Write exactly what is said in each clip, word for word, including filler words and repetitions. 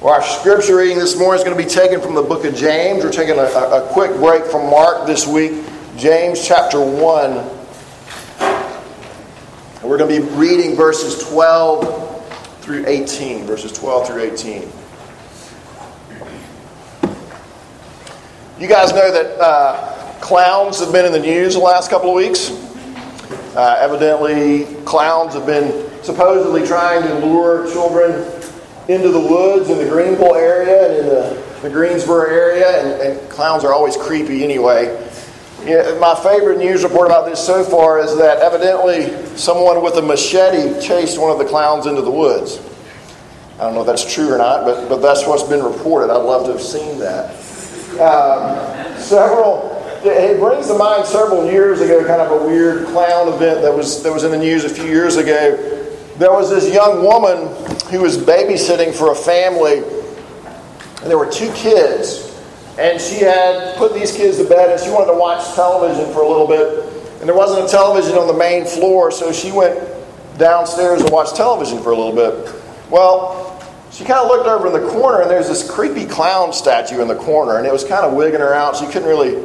Well, our scripture reading this morning is going to be taken from the book of James. We're taking a, a quick break from Mark this week. James chapter one. And we're going to be reading verses twelve through eighteen. Verses twelve through eighteen. You guys know that uh, clowns have been in the news the last couple of weeks. Uh, evidently, clowns have been supposedly trying to lure children into the woods in the Greenville area and in the, the Greensboro area, and, and clowns are always creepy anyway. You know, my favorite news report about this so far is that evidently someone with a machete chased one of the clowns into the woods. I don't know if that's true or not, but, but that's what's been reported. I'd love to have seen that. Um, several, it brings to mind several years ago, kind of a weird clown event that was that was in the news a few years ago. There was this young woman who was babysitting for a family, and there were two kids, and she had put these kids to bed, and she wanted to watch television for a little bit, and there wasn't a television on the main floor, so she went downstairs to watch television for a little bit. Well, she kind of looked over in the corner, and there's this creepy clown statue in the corner, and it was kind of wigging her out. She couldn't really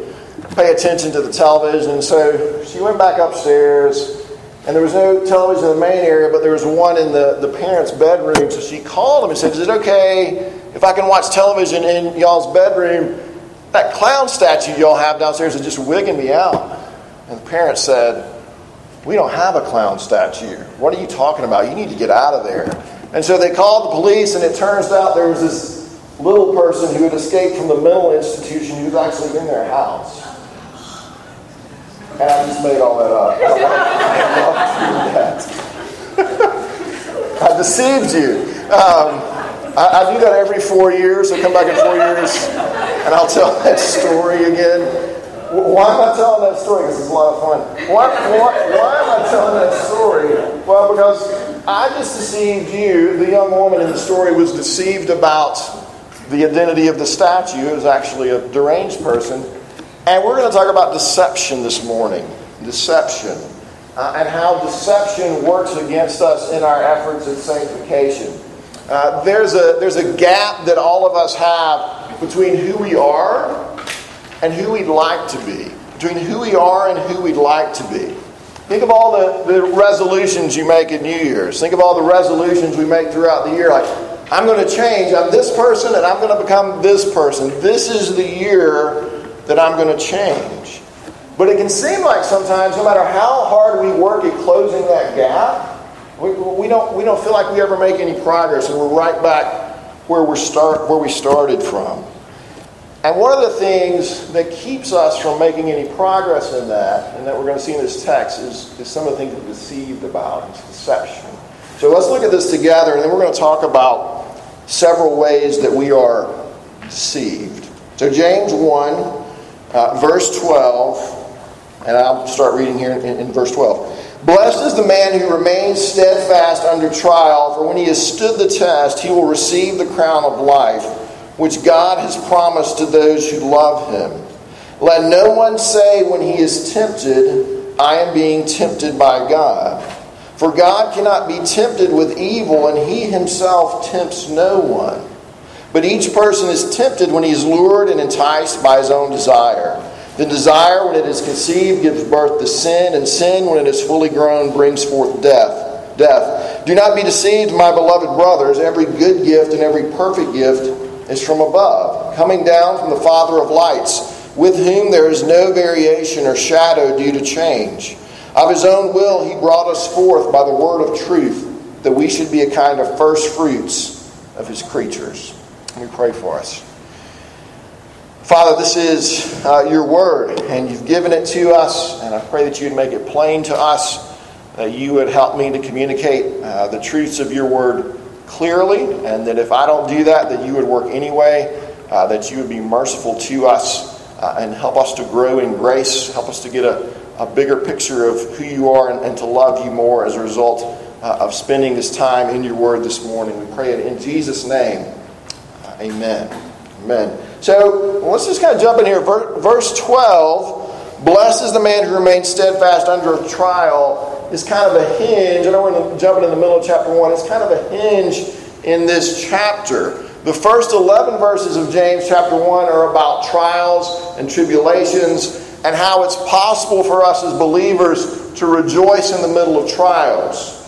pay attention to the television, and so she went back upstairs. And there was no television in the main area, but there was one in the, the parents' bedroom. So she called them and said, "Is it okay if I can watch television in y'all's bedroom? That clown statue y'all have downstairs is just wigging me out." And the parents said, "We don't have a clown statue. What are you talking about? You need to get out of there." And so they called the police, and it turns out there was this little person who had escaped from the mental institution who was actually in their house. And I just made all that up. I love to do that. I deceived you. Um, I, I do that every four years. So come back in four years, and I'll tell that story again. Why am I telling that story? Because it's a lot of fun. Why, why, why am I telling that story? Well, because I just deceived you. The young woman in the story was deceived about the identity of the statue. It was actually a deranged person. And we're going to talk about deception this morning. Deception. Uh, and how deception works against us in our efforts at sanctification. Uh, there's a there's a gap that all of us have between who we are and who we'd like to be. Between who we are and who we'd like to be. Think of all the, the resolutions you make at New Year's. Think of all the resolutions we make throughout the year. Like, I'm going to change. I'm this person and I'm going to become this person. This is the year that I'm going to change. But it can seem like sometimes, no matter how hard we work at closing that gap, we, we don't we don't feel like we ever make any progress, and we're right back where we start where we started from. And one of the things that keeps us from making any progress in that, and that we're going to see in this text, is, is some of the things we're deceived about. It's deception. So let's look at this together, and then we're going to talk about several ways that we are deceived. So James one. Uh, verse twelve, and I'll start reading here in, in verse twelve. "Blessed is the man who remains steadfast under trial, for when he has stood the test, he will receive the crown of life, which God has promised to those who love him. Let no one say when he is tempted, I am being tempted by God. For God cannot be tempted with evil, and he himself tempts no one. But each person is tempted when he is lured and enticed by his own desire. The desire, when it is conceived, gives birth to sin, and sin, when it is fully grown, brings forth death. Death. Do not be deceived, my beloved brothers. Every good gift and every perfect gift is from above, coming down from the Father of lights, with whom there is no variation or shadow due to change. Of his own will he brought us forth by the word of truth, that we should be a kind of first fruits of his creatures." Let me pray for us. Father, this is uh, your word, and you've given it to us, and I pray that you'd make it plain to us, that you would help me to communicate uh, the truths of your word clearly, and that if I don't do that, that you would work anyway, uh, that you would be merciful to us, uh, and help us to grow in grace, help us to get a, a bigger picture of who you are, and, and to love you more as a result uh, of spending this time in your word this morning. We pray it in Jesus' name. Amen. Amen. So let's just kind of jump in here. Verse twelve, "Blessed is the man who remains steadfast under trial," is kind of a hinge. I know we're jumping in the middle of chapter one. It's kind of a hinge in this chapter. The first eleven verses of James chapter one are about trials and tribulations and how it's possible for us as believers to rejoice in the middle of trials.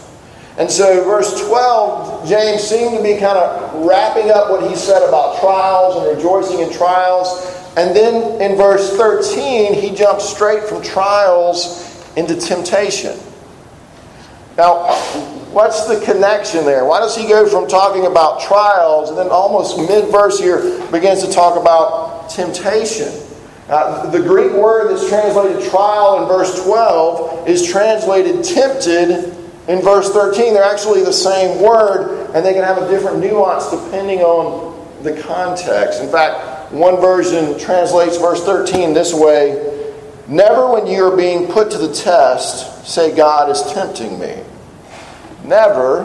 And so verse twelve, James seemed to be kind of wrapping up what he said about trials and rejoicing in trials. And then in verse thirteen, he jumps straight from trials into temptation. Now, what's the connection there? Why does he go from talking about trials and then almost mid-verse here begins to talk about temptation? Uh, the Greek word that's translated trial in verse twelve is translated tempted in verse thirteen. They're actually the same word, and they can have a different nuance depending on the context. In fact, one version translates verse thirteen this way: never when you are being put to the test, say, God is tempting me. Never,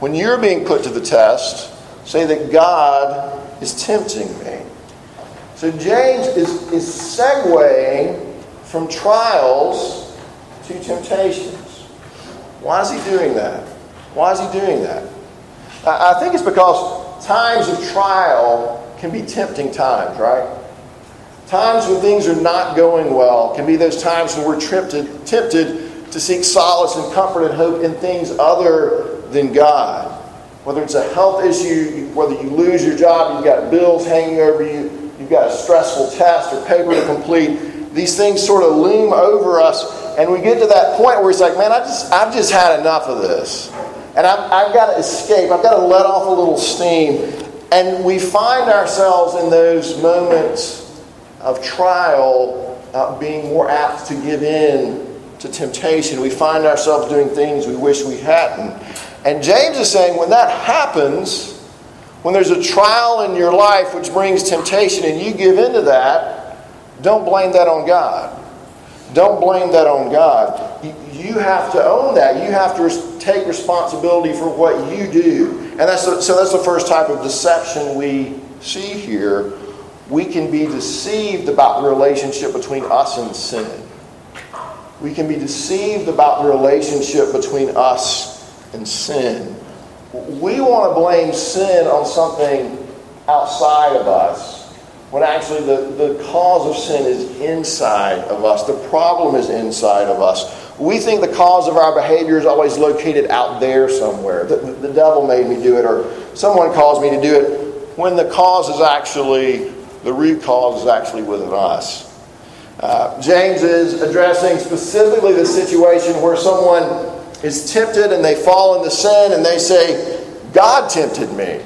when you're being put to the test, say that God is tempting me. So James is, is segueing from trials to temptations. Why is he doing that? Why is he doing that? I, I think it's because times of trial can be tempting times, right? Times when things are not going well can be those times when we're tempted, tempted to seek solace and comfort and hope in things other than God. Whether it's a health issue, whether you lose your job, you've got bills hanging over you, you've got a stressful test or paper to complete, these things sort of loom over us, and we get to that point where it's like, man, I just, I've just had enough of this. And I've, I've got to escape. I've got to let off a little steam. And we find ourselves in those moments of trial, uh, being more apt to give in to temptation. We find ourselves doing things we wish we hadn't. And James is saying when that happens, when there's a trial in your life which brings temptation and you give in to that, don't blame that on God. Don't blame that on God. You, you have to own that. You have to res- take responsibility for what you do. And that's the, so that's the first type of deception we see here. We can be deceived about the relationship between us and sin. We can be deceived about the relationship between us and sin. We want to blame sin on something outside of us, when actually the, the cause of sin is inside of us. The problem is inside of us. We think the cause of our behavior is always located out there somewhere. The, the devil made me do it, or someone caused me to do it, when the cause is actually... the root cause is actually within us. Uh, James is addressing specifically the situation where someone is tempted and they fall into sin and they say, God tempted me.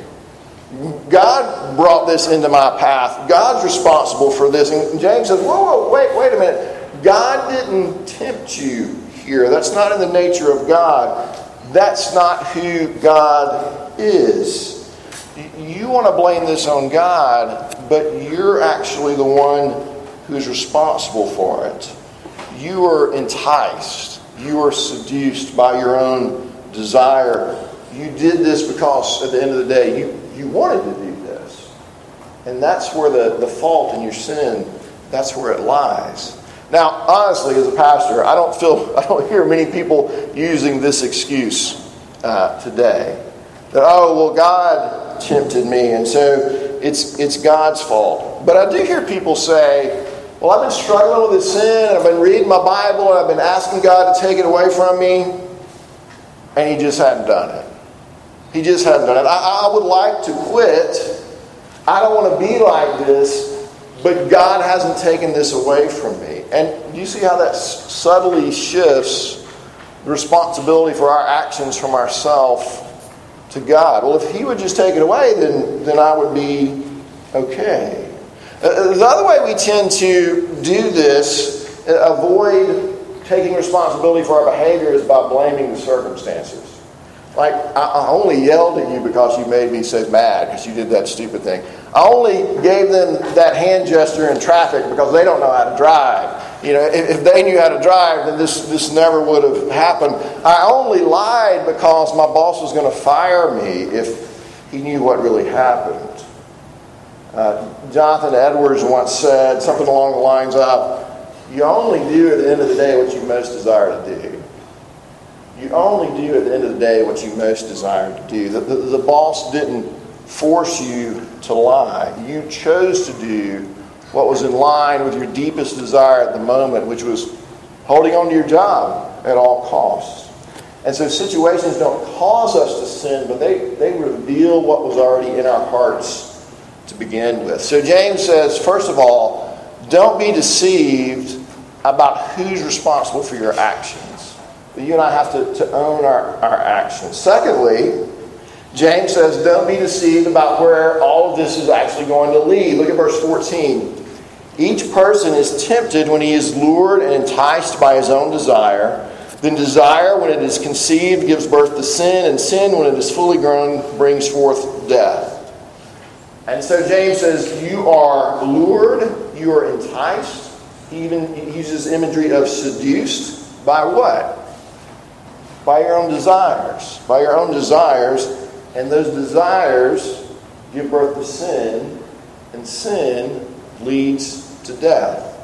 God brought this into my path. God's responsible for this. And James says, whoa, whoa, wait, wait a minute. God didn't tempt you here. That's not in the nature of God. That's not who God is. You want to blame this on God, but you're actually the one who's responsible for it. You were enticed. You were seduced by your own desire. You did this because, at the end of the day, you, you wanted to do this. And that's where the, the fault in your sin, that's where it lies. Now, honestly, as a pastor, I don't feel, I don't hear many people using this excuse uh, today. That, oh, well, God tempted me, and so it's it's God's fault. But I do hear people say, well, I've been struggling with this sin, and I've been reading my Bible, and I've been asking God to take it away from me, and he just hadn't done it. He just hadn't done it. I, I would like to quit. I don't want to be like this, but God hasn't taken this away from me. And do you see how that subtly shifts the responsibility for our actions from ourselves to God? Well, if he would just take it away, then, then I would be okay. Uh, the other way we tend to do this, uh, avoid taking responsibility for our behavior, is by blaming the circumstances. Like, I, I only yelled at you because you made me so mad because you did that stupid thing. I only gave them that hand gesture in traffic because they don't know how to drive. You know, if, if they knew how to drive, then this, this never would have happened. I only lied because my boss was going to fire me if he knew what really happened. Uh, Jonathan Edwards once said something along the lines of, you only do at the end of the day what you most desire to do. You only do at the end of the day what you most desire to do. The, the, the boss didn't force you to lie. You chose to do what was in line with your deepest desire at the moment, which was holding on to your job at all costs. And so situations don't cause us to sin, but they, they reveal what was already in our hearts to begin with. So James says, first of all, don't be deceived about who's responsible for your actions. You and I have to, to own our, our actions. Secondly, James says, don't be deceived about where all of this is actually going to lead. Look at verse fourteen. Each person is tempted when he is lured and enticed by his own desire. Then desire, when it is conceived, gives birth to sin, and sin, when it is fully grown, brings forth death. And so James says, you are lured, you are enticed. He even uses imagery of seduced by what? By your own desires. By your own desires. And those desires give birth to sin, and sin leads to death.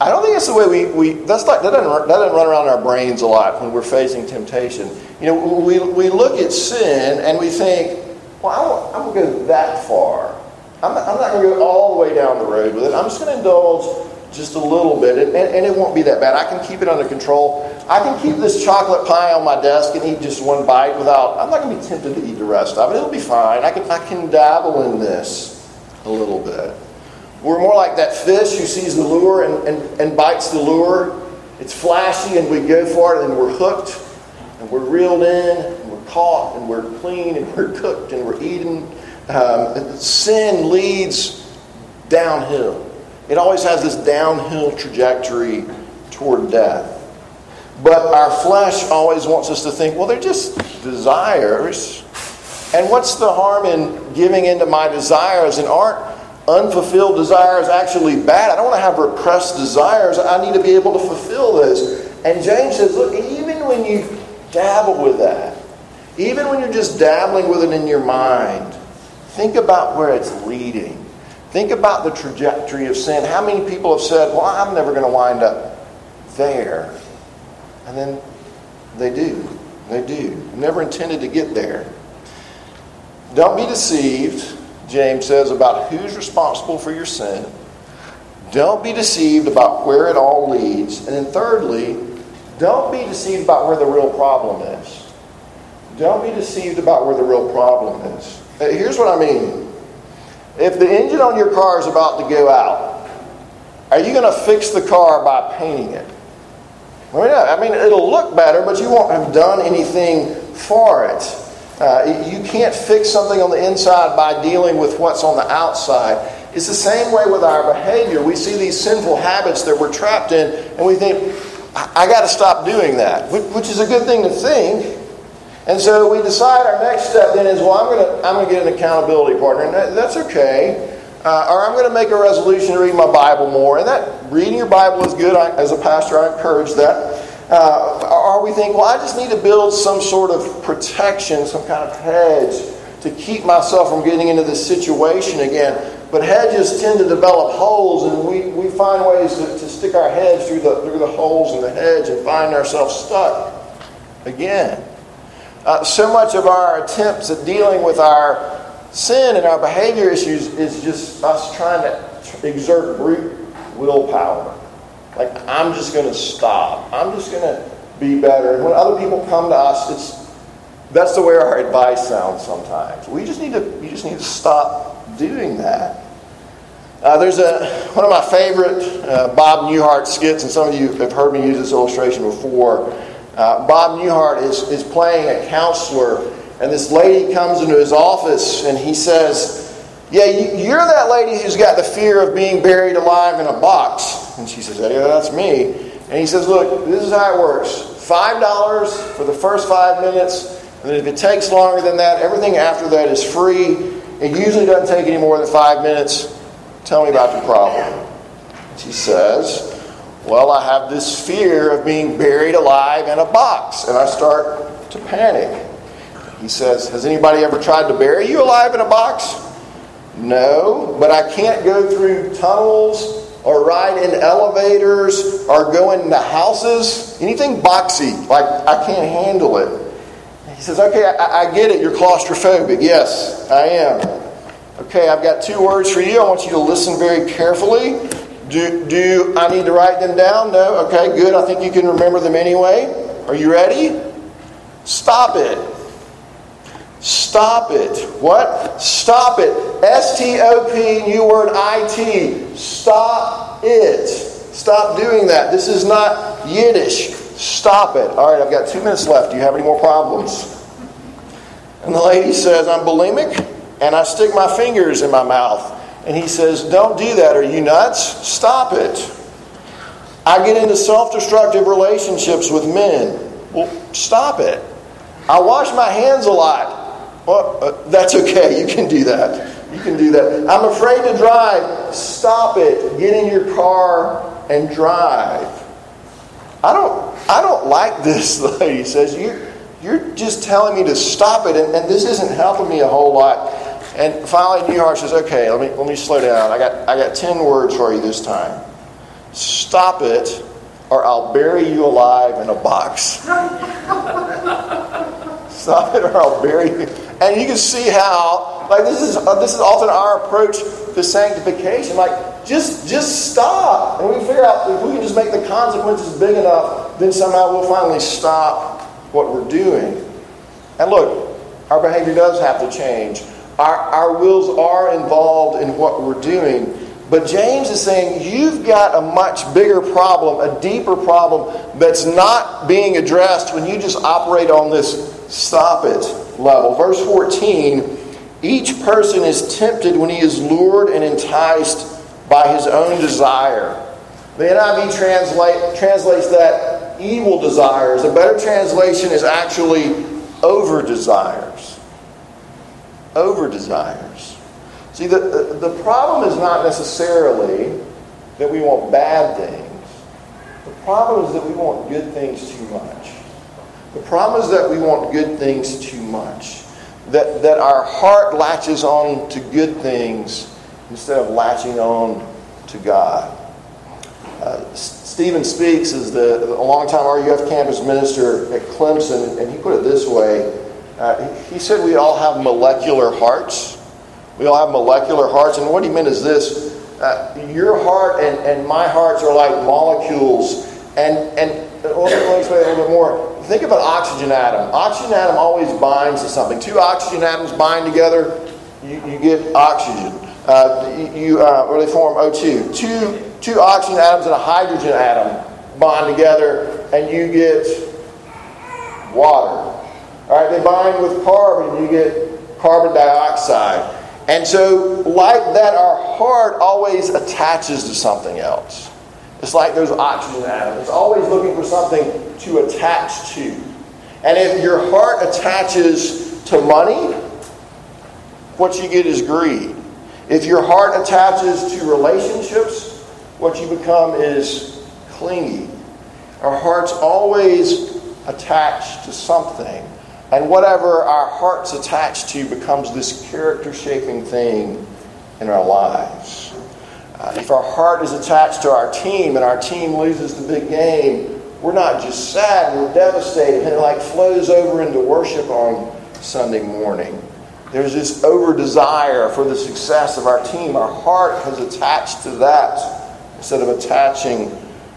I don't think that's the way we, we that's not, that, doesn't, that doesn't run around our brains a lot when we're facing temptation. You know, we we look at sin and we think, well, I won't go that far. I'm not, I'm not going to go all the way down the road with it. I'm just going to indulge just a little bit, and, and it won't be that bad. I can keep it under control. I can keep this chocolate pie on my desk and eat just one bite without, I'm not going to be tempted to eat the rest of it. It'll be fine. I can I can dabble in this a little bit. We're more like that fish who sees the lure and, and, and bites the lure. It's flashy and we go for it and we're hooked and we're reeled in and we're caught and we're clean and we're cooked and we're eaten. Um, sin leads downhill. It always has this downhill trajectory toward death. But our flesh always wants us to think, well, they're just desires. And what's the harm in giving into my desires? And aren't unfulfilled desires actually bad? I don't want to have repressed desires. I need to be able to fulfill those. And James says, look, even when you dabble with that, even when you're just dabbling with it in your mind, think about where it's leading. Think about the trajectory of sin. How many people have said, well, I'm never going to wind up there. And then they do. They do. Never intended to get there. Don't be deceived, James says, about who's responsible for your sin. Don't be deceived about where it all leads. And then thirdly, don't be deceived about where the real problem is. Don't be deceived about where the real problem is. Here's what I mean. If the engine on your car is about to go out, are you going to fix the car by painting it? Well, yeah, I mean, it'll look better, but you won't have done anything for it. Uh, you can't fix something on the inside by dealing with what's on the outside. It's the same way with our behavior. We see these sinful habits that we're trapped in, and we think, I, I got to stop doing that, which, which is a good thing to think. And so we decide our next step then is, well, I'm going to I'm going to get an accountability partner, and that, that's okay. Uh, or I'm going to make a resolution to read my Bible more. And that reading your Bible is good. I, as a pastor, I encourage that. Uh, or we think, well, I just need to build some sort of protection, some kind of hedge to keep myself from getting into this situation again. But hedges tend to develop holes, and we, we find ways to, to stick our heads through the, through the holes in the hedge and find ourselves stuck again. Uh, so much of our attempts at dealing with our sin and our behavior issues is just us trying to exert brute willpower. Like, I'm just going to stop. I'm just going to be better. And when other people come to us, it's that's the way our advice sounds sometimes. We just need to you just need to stop doing that. Uh, there's a one of my favorite uh, Bob Newhart skits, and some of you have heard me use this illustration before. Uh, Bob Newhart is is playing a counselor. And this lady comes into his office and he says, yeah, you're that lady who's got the fear of being buried alive in a box. And she says, yeah, that's me. And he says, look, this is how it works. five dollars for the first five minutes. And then if it takes longer than that, everything after that is free. It usually doesn't take any more than five minutes. Tell me about your problem. She says, well, I have this fear of being buried alive in a box. And I start to panic. He says, has anybody ever tried to bury you alive in a box? No, but I can't go through tunnels or ride in elevators or go into houses. Anything boxy, like I can't handle it. He says, okay, I, I get it. You're claustrophobic. Yes, I am. Okay, I've got two words for you. I want you to listen very carefully. Do, do I need to write them down? No? Okay, good. I think you can remember them anyway. Are you ready? Stop it. Stop it. What? Stop it. S T O P, new word I T. Stop it. Stop doing that. This is not Yiddish. Stop it. All right, I've got two minutes left. Do you have any more problems? And the lady says, I'm bulimic, and I stick my fingers in my mouth. And he says, don't do that. Are you nuts? Stop it. I get into self-destructive relationships with men. Well, stop it. I wash my hands a lot. Well, uh, that's okay. You can do that. You can do that. I'm afraid to drive. Stop it. Get in your car and drive. I don't I don't like this, the lady says. You, you're just telling me to stop it, and, and this isn't helping me a whole lot. And finally, Newhart says, okay, let me let me slow down. I got I got ten words for you this time. Stop it, or I'll bury you alive in a box. Stop it, or I'll bury you. And you can see how, like, this is this is often our approach to sanctification. Like, just just stop, and we can figure out if we can just make the consequences big enough, then somehow we'll finally stop what we're doing. And look, our behavior does have to change. Our, our wills are involved in what we're doing. But James is saying you've got a much bigger problem, a deeper problem that's not being addressed when you just operate on this stop it level. Verse fourteen, each person is tempted when he is lured and enticed by his own desire. The N I V translate, translates that evil desires. A better translation is actually over desires. Over desires. See, the, the, the problem is not necessarily that we want bad things. The problem is that we want good things too much. The problem is that we want good things too much. That, that our heart latches on to good things instead of latching on to God. Uh, Stephen Speaks is the, a longtime R U F campus minister at Clemson, and he put it this way. Uh, he said we all have molecular hearts. We all have molecular hearts. And what he meant is this. Uh, your heart and, and my hearts are like molecules. And, and well, let me explain a little bit more. Think of an oxygen atom. Oxygen atom always binds to something. Two oxygen atoms bind together, you, you get oxygen. Uh, you uh, or they form O two. Two, two oxygen atoms and a hydrogen atom bind together, and you get water. All right, they bind with carbon, you get carbon dioxide. And so, like that, our heart always attaches to something else. It's like those oxygen atoms. It's always looking for something to attach to. And if your heart attaches to money, what you get is greed. If your heart attaches to relationships, what you become is clingy. Our heart's always attached to something. And whatever our heart's attached to becomes this character-shaping thing in our lives. Uh, if our heart is attached to our team and our team loses the big game, we're not just sad, we're devastated, and it like flows over into worship on Sunday morning. There's this over-desire for the success of our team. Our heart has attached to that instead of attaching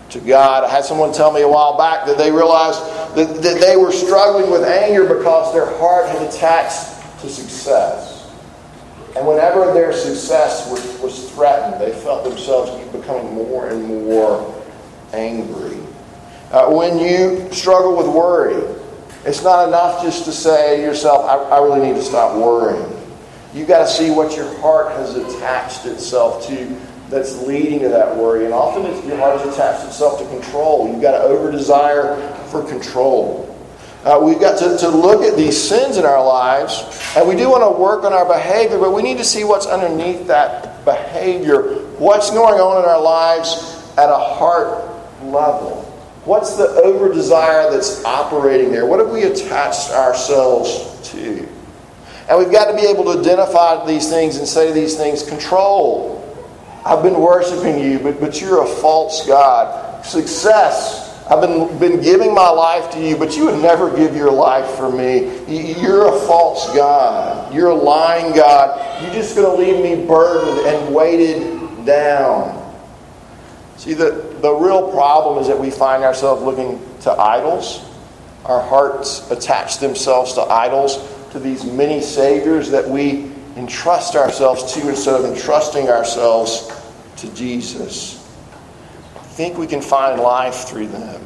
to God. I had someone tell me a while back that they realized that, that they were struggling with anger because their heart had attached to success. And whenever their success was, was threatened, they felt themselves becoming more and more angry. Uh, when you struggle with worry, it's not enough just to say to yourself, I, I really need to stop worrying. You've got to see what your heart has attached itself to that's leading to that worry. And often it's, your heart has attached itself to control. You've got an over-desire for control. Uh, we've got to, to look at these sins in our lives, and we do want to work on our behavior, but we need to see what's underneath that behavior. What's going on in our lives at a heart level? What's the over-desire that's operating there? What have we attached ourselves to? And we've got to be able to identify these things and say to these things, control. I've been worshiping you, but, but you're a false God. Success. I've been, been giving my life to you, but you would never give your life for me. You're a false God. You're a lying God. You're just going to leave me burdened and weighted down. See, the, the real problem is that we find ourselves looking to idols. Our hearts attach themselves to idols, to these many saviors that we entrust ourselves to instead of entrusting ourselves to Jesus. I think we can find life through them,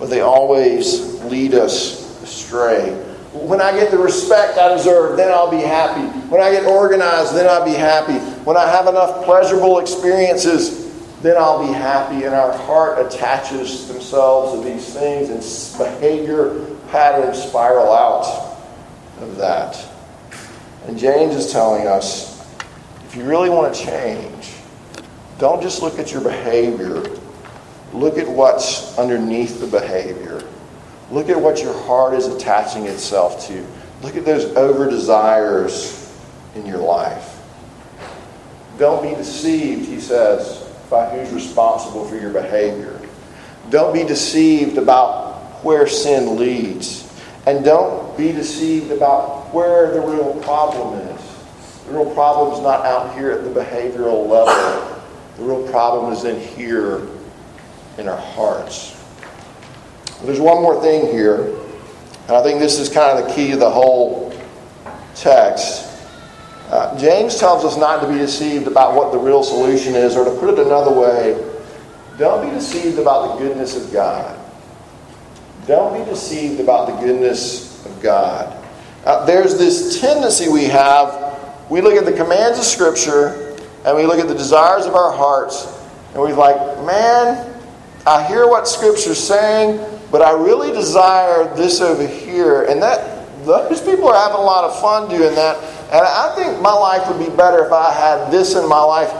but they always lead us astray. When I get the respect I deserve, then I'll be happy. When I get organized, then I'll be happy. When I have enough pleasurable experiences, then I'll be happy. And our heart attaches themselves to these things, and behavior patterns spiral out of that. And James is telling us, if you really want to change, don't just look at your behavior. Look at what's underneath the behavior. Look at what your heart is attaching itself to. Look at those over-desires in your life. Don't be deceived, he says, by who's responsible for your behavior. Don't be deceived about where sin leads. And don't be deceived about where the real problem is. The real problem is not out here at the behavioral level. The real problem is in here, in our hearts. There's one more thing here, and I think this is kind of the key to the whole text. Uh, James tells us not to be deceived about what the real solution is, or to put it another way, don't be deceived about the goodness of God. Don't be deceived about the goodness of God. Uh, there's this tendency we have, we look at the commands of Scripture, and we look at the desires of our hearts, and we're like, man, I hear what Scripture's saying, but I really desire this over here. And that those people are having a lot of fun doing that. And I think my life would be better if I had this in my life.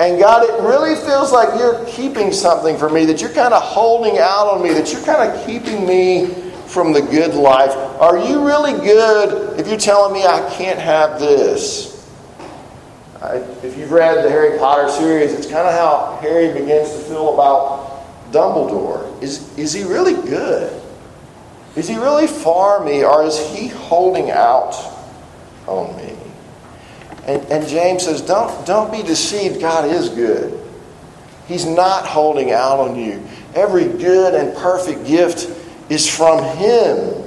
And God, it really feels like you're keeping something from me, that you're kind of holding out on me, that you're kind of keeping me from the good life. Are you really good if you're telling me I can't have this? I, if you've read the Harry Potter series, it's kind of how Harry begins to feel about Dumbledore. Is is he really good? Is he really for me, or is he holding out on me? And and James says, don't don't be deceived. God is good. He's not holding out on you. Every good and perfect gift is from Him.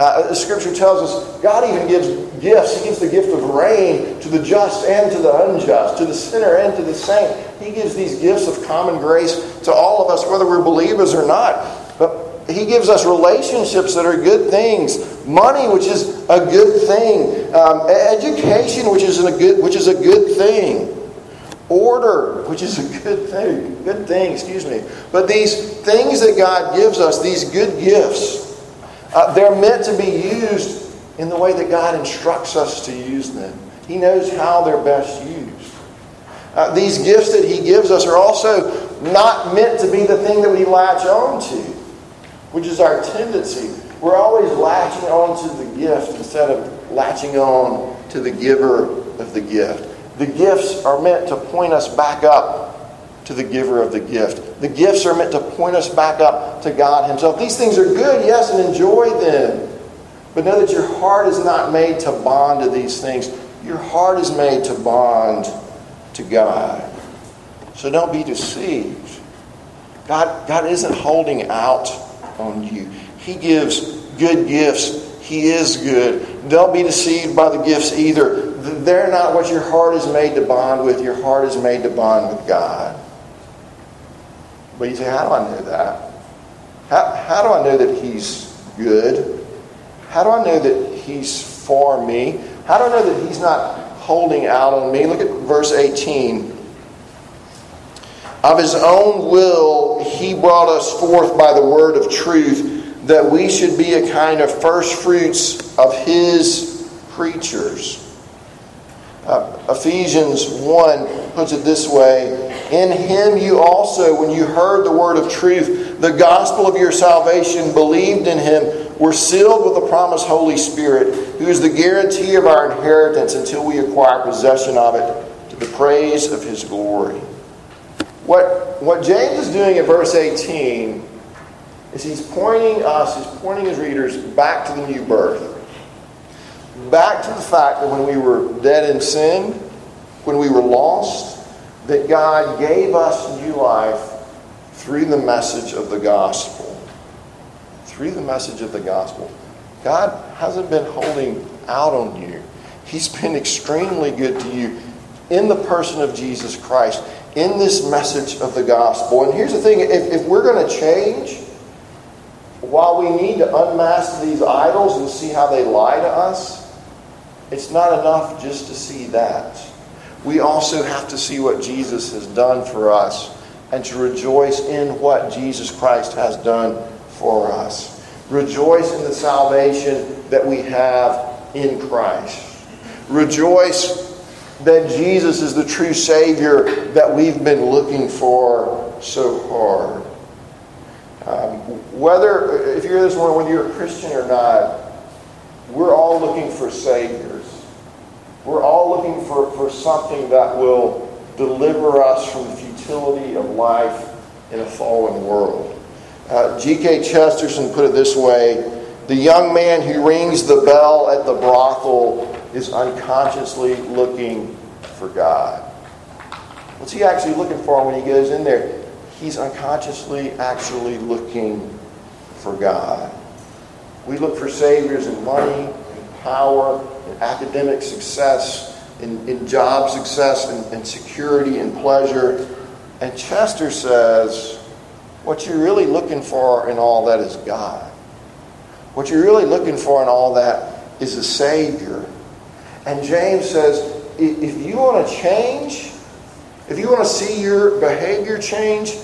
Uh, the Scripture tells us God even gives gifts. He gives the gift of rain to the just and to the unjust, to the sinner and to the saint. He gives these gifts of common grace to all of us, whether we're believers or not. But He gives us relationships that are good things, money, which is a good thing, um, education, which is a good, which is a good thing, order, which is a good thing, good thing. Excuse me. But these things that God gives us, these good gifts. Uh, they're meant to be used in the way that God instructs us to use them. He knows how they're best used. Uh, these gifts that He gives us are also not meant to be the thing that we latch on to, which is our tendency. We're always latching on to the gift instead of latching on to the giver of the gift. The gifts are meant to point us back up to the giver of the gift. The gifts are meant to point us back up to God Himself. These things are good, yes, and enjoy them. But know that your heart is not made to bond to these things. Your heart is made to bond to God. So don't be deceived. God, God isn't holding out on you. He gives good gifts. He is good. Don't be deceived by the gifts either. They're not what your heart is made to bond with. Your heart is made to bond with God. But you say, how do I know that? How, how do I know that He's good? How do I know that He's for me? How do I know that He's not holding out on me? Look at verse eighteen. Of His own will, He brought us forth by the word of truth, that we should be a kind of first fruits of His creatures. Uh, Ephesians one puts it this way. In Him you also, when you heard the word of truth, the gospel of your salvation, believed in Him, were sealed with the promised Holy Spirit, who is the guarantee of our inheritance until we acquire possession of it, to the praise of His glory. What, what James is doing in verse eighteen is he's pointing us, he's pointing his readers back to the new birth. Back to the fact that when we were dead in sin, when we were lost, that God gave us new life through the message of the gospel. Through the message of the gospel. God hasn't been holding out on you. He's been extremely good to you in the person of Jesus Christ, in this message of the gospel. And here's the thing, if, if we're going to change, while we need to unmask these idols and see how they lie to us, it's not enough just to see that. We also have to see what Jesus has done for us and to rejoice in what Jesus Christ has done for us. Rejoice in the salvation that we have in Christ. Rejoice that Jesus is the true Savior that we've been looking for so hard. Um, whether, if you're this one, whether you're a Christian or not, we're all looking for saviors. We're all looking for, for something that will deliver us from the futility of life in a fallen world. Uh, G K Chesterton put it this way, the young man who rings the bell at the brothel is unconsciously looking for God. What's he actually looking for when he goes in there? He's unconsciously actually looking for God. We look for saviors in money, in power, in academic success, in, in job success, in, in security, in pleasure. And Chester says, what you're really looking for in all that is God. What you're really looking for in all that is a Savior. And James says, if you want to change, if you want to see your behavior change,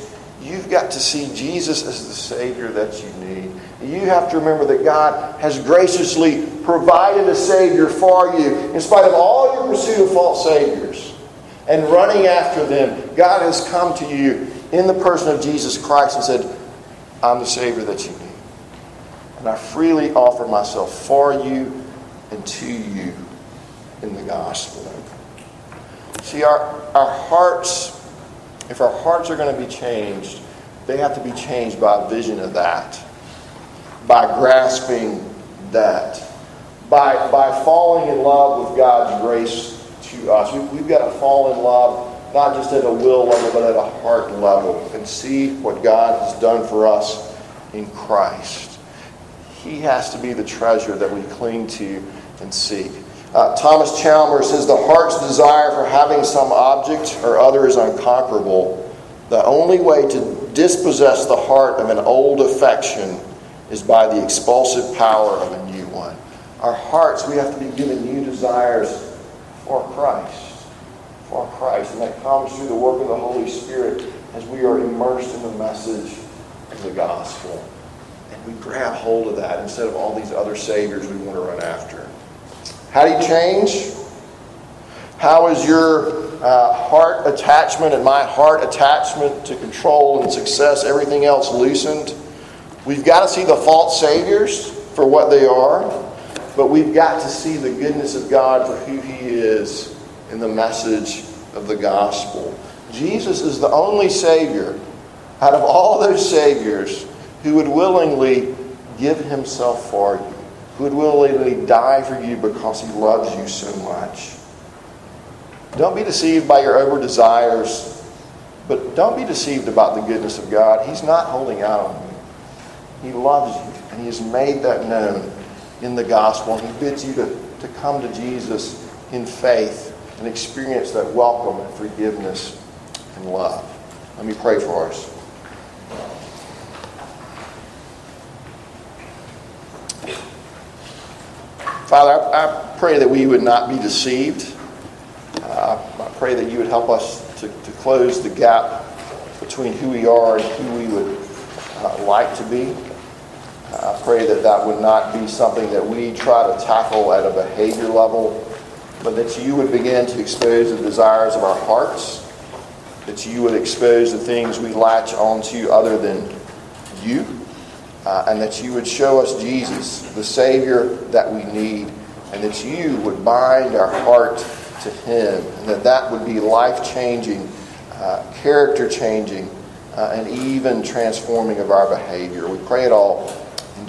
you've got to see Jesus as the Savior that you need. You have to remember that God has graciously provided a Savior for you. In spite of all your pursuit of false saviors and running after them, God has come to you in the person of Jesus Christ and said, I'm the Savior that you need. And I freely offer myself for you and to you in the gospel. See, our, our hearts... If our hearts are going to be changed, they have to be changed by a vision of that, by grasping that, by, by falling in love with God's grace to us. We, we've got to fall in love, not just at a will level, but at a heart level, and see what God has done for us in Christ. He has to be the treasure that we cling to and seek. Uh, Thomas Chalmers says, the heart's desire for having some object or other is unconquerable. The only way to dispossess the heart of an old affection is by the expulsive power of a new one. Our hearts, we have to be given new desires for Christ. For Christ. And that comes through the work of the Holy Spirit as we are immersed in the message of the gospel. And we grab hold of that instead of all these other saviors we want to run after. How do you change? How is your uh, heart attachment and my heart attachment to control and success, everything else, loosened? We've got to see the false saviors for what they are, but we've got to see the goodness of God for who He is in the message of the gospel. Jesus is the only Savior out of all those saviors who would willingly give Himself for you, who would willingly die for you because He loves you so much. Don't be deceived by your over-desires, but don't be deceived about the goodness of God. He's not holding out on you. He loves you, and He has made that known in the gospel. And He bids you to, to come to Jesus in faith and experience that welcome and forgiveness and love. Let me pray for us. Father, I, I pray that we would not be deceived. Uh, I pray that you would help us to, to close the gap between who we are and who we would uh, like to be. Uh, I pray that that would not be something that we try to tackle at a behavior level, but that you would begin to expose the desires of our hearts, that you would expose the things we latch onto other than you. Uh, and that you would show us Jesus, the Savior that we need, and that you would bind our heart to Him, and that that would be life-changing, uh, character-changing, uh, and even transforming of our behavior. We pray it all in